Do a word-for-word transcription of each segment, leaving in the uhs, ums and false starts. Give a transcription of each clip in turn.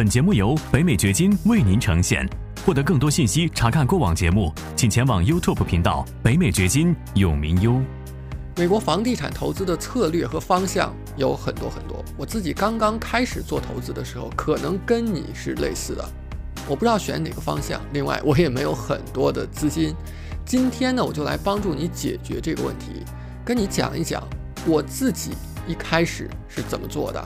本节目由北美掘金为您呈现。获得更多信息，查看过往节目，请前往 YouTube 频道“北美掘金永明优”。美国房地产投资的策略和方向有很多很多。我自己刚刚开始做投资的时候，可能跟你是类似的。我不知道选哪个方向，另外我也没有很多的资金。今天呢，我就来帮助你解决这个问题，跟你讲一讲我自己一开始是怎么做的。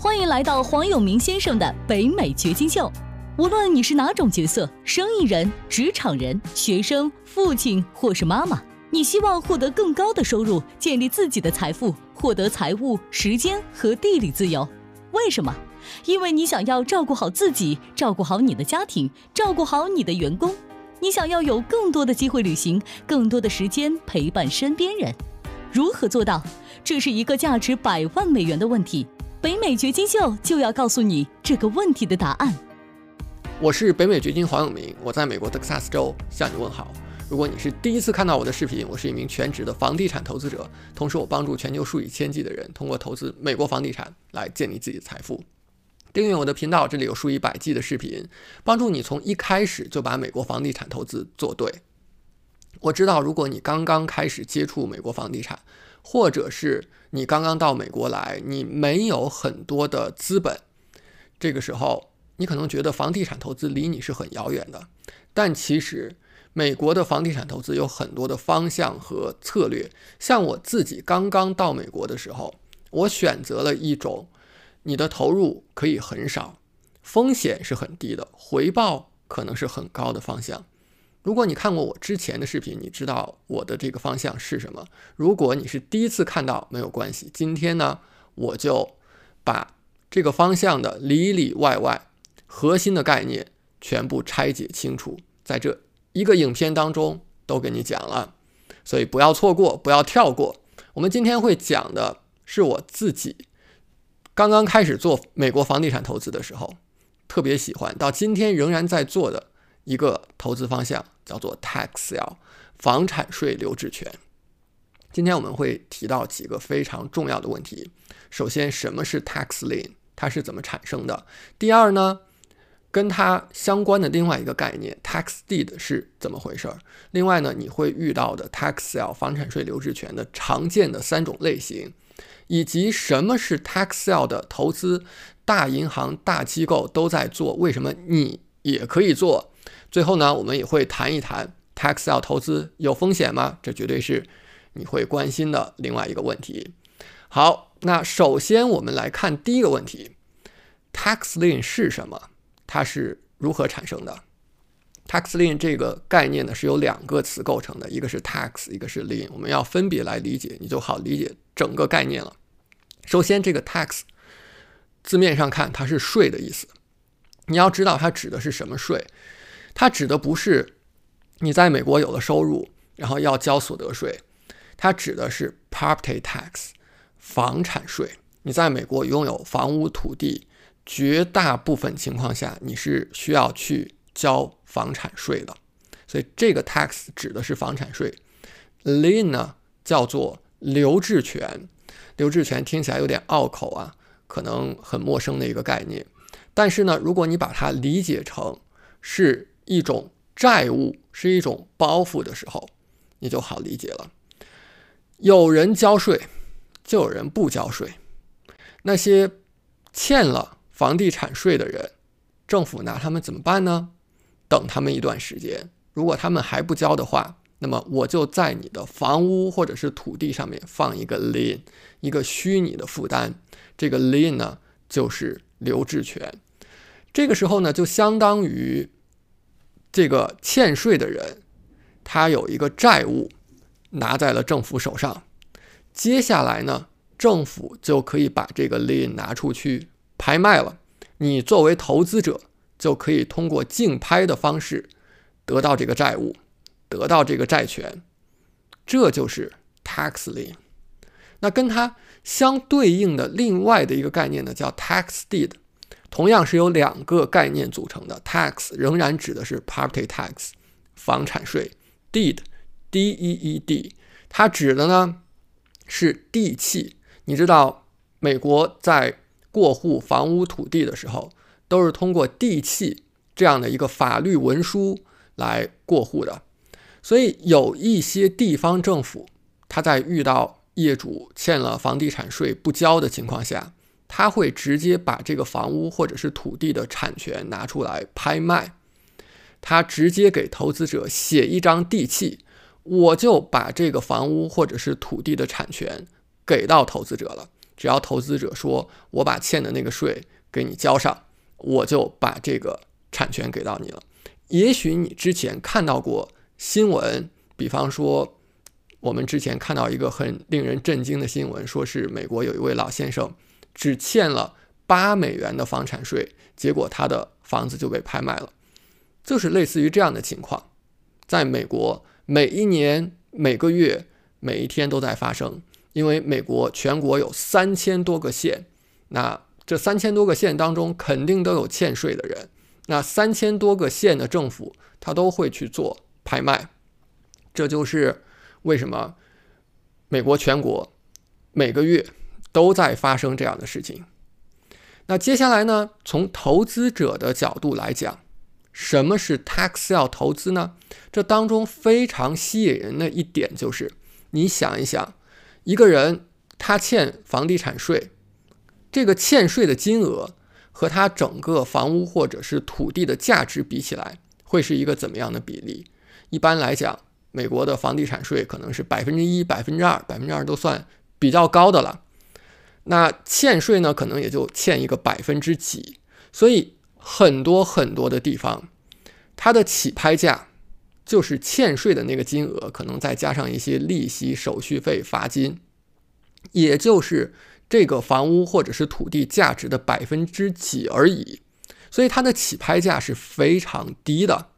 欢迎来到黄永明先生的北美掘金秀。无论你是哪种角色，生意人、职场人、学生、父亲或是妈妈，你希望获得更高的收入，建立自己的财富，获得财务、时间和地理自由。为什么？因为你想要照顾好自己，照顾好你的家庭，照顾好你的员工。你想要有更多的机会旅行，更多的时间陪伴身边人。如何做到？这是一个价值百万美元的问题。北美掘金秀就要告诉你这个问题的答案。我是北美掘金黄永明，我在美国德克萨斯州向你问好。如果你是第一次看到我的视频，我是一名全职的房地产投资者，同时我帮助全球数以千计的人通过投资美国房地产来建立自己的财富。订阅我的频道，这里有数以百计的视频，帮助你从一开始就把美国房地产投资做对。我知道，如果你刚刚开始接触美国房地产，或者是你刚刚到美国来，你没有很多的资本，这个时候你可能觉得房地产投资离你是很遥远的，但其实美国的房地产投资有很多的方向和策略。像我自己刚刚到美国的时候，我选择了一种你的投入可以很少，风险是很低的，回报可能是很高的方向。如果你看过我之前的视频，你知道我的这个方向是什么。如果你是第一次看到，没有关系，今天呢，我就把这个方向的里里外外核心的概念全部拆解清楚，在这一个影片当中都给你讲了，所以不要错过，不要跳过。我们今天会讲的是我自己刚刚开始做美国房地产投资的时候特别喜欢，到今天仍然在做的一个投资方向，叫做 tax sale 房产税留置权。今天我们会提到几个非常重要的问题。首先，什么是 tax lien， 它是怎么产生的？第二呢，跟它相关的另外一个概念 tax deed 是怎么回事？另外呢，你会遇到的 tax sale 房产税留置权的常见的三种类型，以及什么是 tax sale 的投资，大银行大机构都在做，为什么你也可以做？最后呢，我们也会谈一谈 tax sale 投资有风险吗？这绝对是你会关心的另外一个问题。好，那首先我们来看第一个问题， tax lien 是什么？它是如何产生的？ tax lien 这个概念呢，是由两个词构成的，一个是 tax， 一个是 lien， 我们要分别来理解，你就好理解整个概念了。首先，这个 tax 字面上看它是税的意思，你要知道它指的是什么税。它指的不是你在美国有了收入然后要交所得税，它指的是 property tax 房产税。你在美国拥有房屋土地，绝大部分情况下你是需要去交房产税的，所以这个 tax 指的是房产税。 lien 呢叫做留置权，留置权听起来有点拗口啊，可能很陌生的一个概念，但是呢，如果你把它理解成是一种债务，是一种包袱的时候，你就好理解了。有人交税，就有人不交税。那些欠了房地产税的人，政府拿他们怎么办呢？等他们一段时间，如果他们还不交的话，那么我就在你的房屋或者是土地上面放一个 lien， 一个虚拟的负担。这个 lien 呢，就是留置权。这个时候呢，就相当于这个欠税的人，他有一个债务拿在了政府手上。接下来呢，政府就可以把这个 lien 拿出去拍卖了，你作为投资者就可以通过竞拍的方式得到这个债务，得到这个债权，这就是 tax lien。 那跟它相对应的另外的一个概念呢，叫 tax deed， 同样是由两个概念组成的。 tax 仍然指的是 property tax 房产税， deed D E E D 它指的呢是地契。你知道美国在过户房屋土地的时候都是通过地契这样的一个法律文书来过户的。所以有一些地方政府，他在遇到业主欠了房地产税不交的情况下，他会直接把这个房屋或者是土地的产权拿出来拍卖，他直接给投资者写一张地契，我就把这个房屋或者是土地的产权给到投资者了。只要投资者说我把欠的那个税给你交上，我就把这个产权给到你了。也许你之前看到过新闻，比方说我们之前看到一个很令人震惊的新闻，说是美国有一位老先生只欠了八美元的房产税，结果他的房子就被拍卖了。就是类似于这样的情况，在美国每一年每个月每一天都在发生。因为美国全国有三千多个县，那这三千多个县当中肯定都有欠税的人，那三千多个县的政府他都会去做拍卖。这就是为什么美国全国每个月都在发生这样的事情。那接下来呢，从投资者的角度来讲，什么是 tax sale 投资呢？这当中非常吸引人的一点就是，你想一想，一个人他欠房地产税，这个欠税的金额和他整个房屋或者是土地的价值比起来，会是一个怎么样的比例？一般来讲，美国的房地产税可能是 百分之一、百分之二、百分之二 都算比较高的了。那欠税呢，可能也就欠一个百分之几。所以很多很多的地方，它的起拍价就是欠税的那个金额，可能再加上一些利息、手续费、罚金，也就是这个房屋或者是土地价值的百分之几而已。所以它的起拍价是非常低的。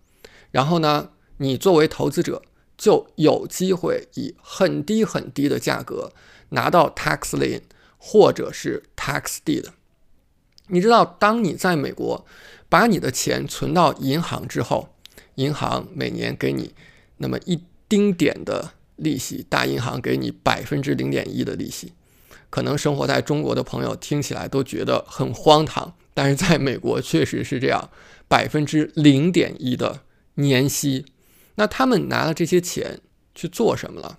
然后呢，你作为投资者就有机会以很低很低的价格拿到 tax lien 或者是 tax deed。你知道，当你在美国把你的钱存到银行之后，银行每年给你那么一丁点的利息，大银行给你 百分之零点一 的利息。可能生活在中国的朋友听起来都觉得很荒唐，但是在美国确实是这样， 百分之零点一 的年息。那他们拿了这些钱去做什么了？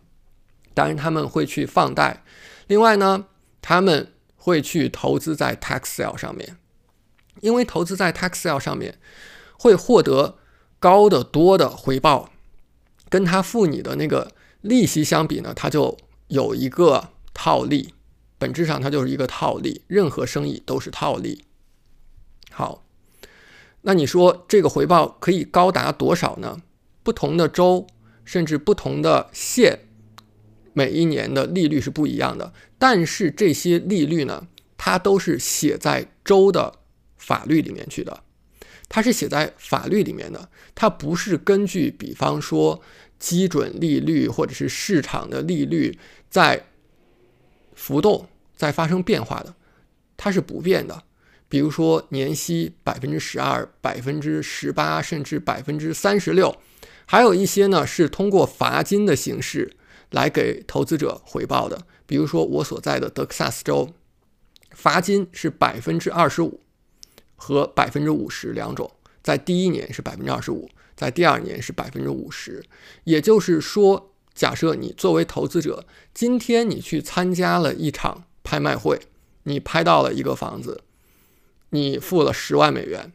当然他们会去放贷，另外呢，他们会去投资在 tax sale 上面。因为投资在 tax sale 上面会获得高的多的回报，跟他付你的那个利息相比呢，他就有一个套利，本质上它就是一个套利，任何生意都是套利。好，那你说这个回报可以高达多少呢？不同的州甚至不同的县，每一年的利率是不一样的，但是这些利率呢，它都是写在州的法律里面去的。它是写在法律里面的，它不是根据比方说基准利率或者是市场的利率在浮动在发生变化的，它是不变的。比如说年息 百分之十二、 百分之十八 甚至 百分之三十六， 还有一些呢是通过罚金的形式来给投资者回报的。比如说我所在的德克萨斯州，罚金是 百分之二十五和 百分之五十 两种，在第一年是 百分之二十五， 在第二年是 百分之五十。 也就是说，假设你作为投资者，今天你去参加了一场拍卖会，你拍到了一个房子，你付了十万美元，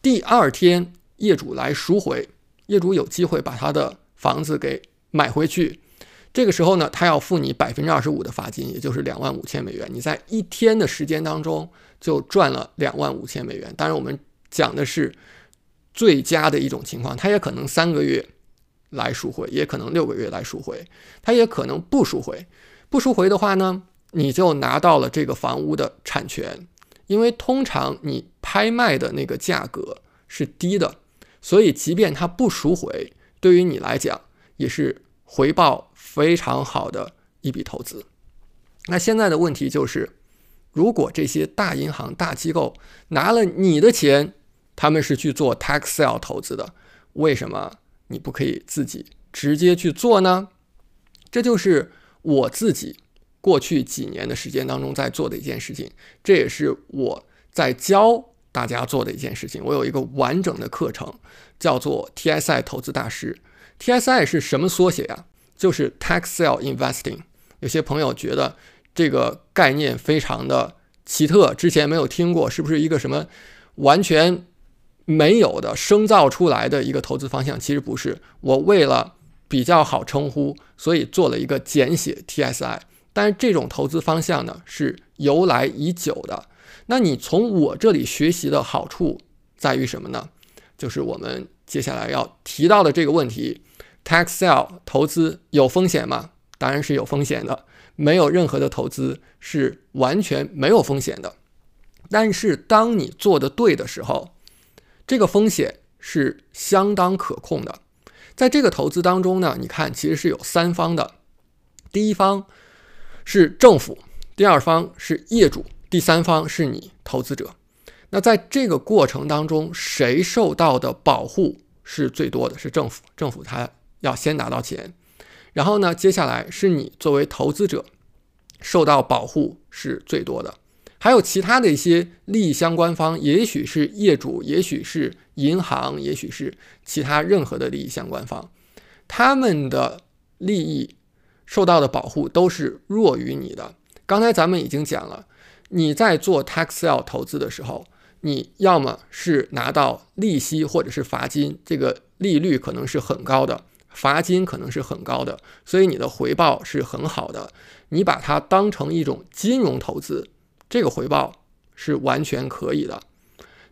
第二天业主来赎回，业主有机会把他的房子给买回去，这个时候呢，他要付你 百分之二十五 的罚金，也就是两万五千美元。你在一天的时间当中就赚了两万五千美元。当然我们讲的是最佳的一种情况，它也可能三个月来赎回，也可能六个月来赎回，它也可能不赎回。不赎回的话呢，你就拿到了这个房屋的产权。因为通常你拍卖的那个价格是低的，所以即便它不赎回，对于你来讲也是回报非常好的一笔投资。那现在的问题就是，如果这些大银行、大机构拿了你的钱，他们是去做 tax sale 投资的，为什么你不可以自己直接去做呢？这就是我自己过去几年的时间当中在做的一件事情，这也是我在教大家做的一件事情。我有一个完整的课程叫做 T S I 投资大师。 T S I 是什么缩写啊？就是 Tax Sale Investing。 有些朋友觉得这个概念非常的奇特，之前没有听过，是不是一个什么完全没有的生造出来的一个投资方向？其实不是，我为了比较好称呼，所以做了一个简写 T S I。 但是这种投资方向呢，是由来已久的。那你从我这里学习的好处在于什么呢？就是我们接下来要提到的这个问题 ，tax sale 投资有风险吗？当然是有风险的，没有任何的投资是完全没有风险的。但是当你做的对的时候，这个风险是相当可控的。在这个投资当中呢，你看其实是有三方的，第一方是政府，第二方是业主，第三方是你投资者。那在这个过程当中，谁受到的保护是最多的？是政府，政府它要先拿到钱，然后呢，接下来是你作为投资者受到保护是最多的。还有其他的一些利益相关方，也许是业主，也许是银行，也许是其他任何的利益相关方，他们的利益受到的保护都是弱于你的。刚才咱们已经讲了，你在做 tax sale 投资的时候，你要么是拿到利息或者是罚金，这个利率可能是很高的，罚金可能是很高的，所以你的回报是很好的。你把它当成一种金融投资，这个回报是完全可以的。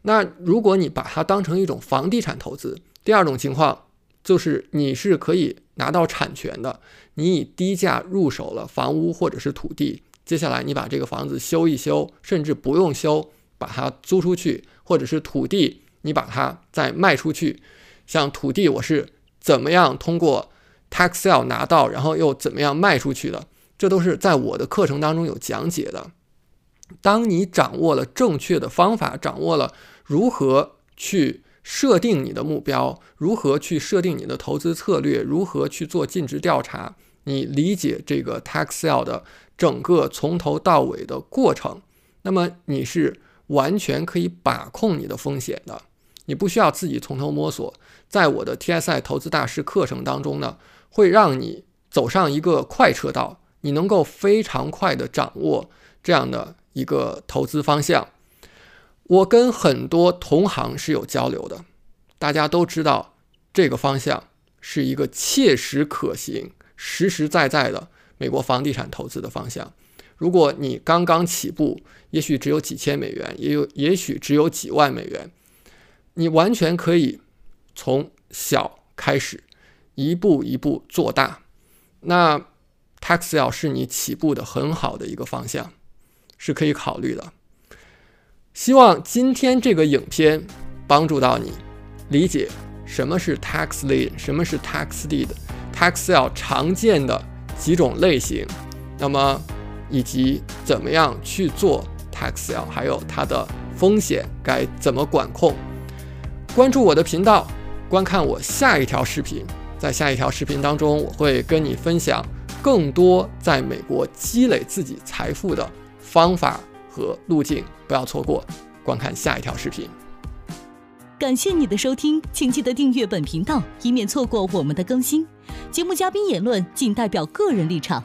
那如果你把它当成一种房地产投资，第二种情况就是你是可以拿到产权的，你以低价入手了房屋或者是土地，接下来你把这个房子修一修，甚至不用修，把它租出去，或者是土地你把它再卖出去。像土地我是怎么样通过 tax sale 拿到，然后又怎么样卖出去的，这都是在我的课程当中有讲解的。当你掌握了正确的方法，掌握了如何去设定你的目标，如何去设定你的投资策略，如何去做尽职调查，你理解这个 tax sale 的整个从头到尾的过程，那么你是完全可以把控你的风险的，你不需要自己从头摸索。在我的 T S I 投资大师课程当中呢，会让你走上一个快车道，你能够非常快的掌握这样的一个投资方向。我跟很多同行是有交流的，大家都知道这个方向是一个切实可行、实实在在的美国房地产投资的方向。如果你刚刚起步，也许只有几千美元，也有也许只有几万美元，你完全可以从小开始，一步一步做大。那 tax sale 是你起步的很好的一个方向，是可以考虑的。希望今天这个影片帮助到你理解什么是 tax lien， 什么是 tax deed， tax sale 常见的几种类型，那么以及怎么样去做 tax sale， 还有它的风险该怎么管控。关注我的频道，观看我下一条视频。在下一条视频当中，我会跟你分享更多在美国积累自己财富的方法和路径，不要错过，观看下一条视频。感谢你的收听，请记得订阅本频道，以免错过我们的更新。节目嘉宾言论仅代表个人立场。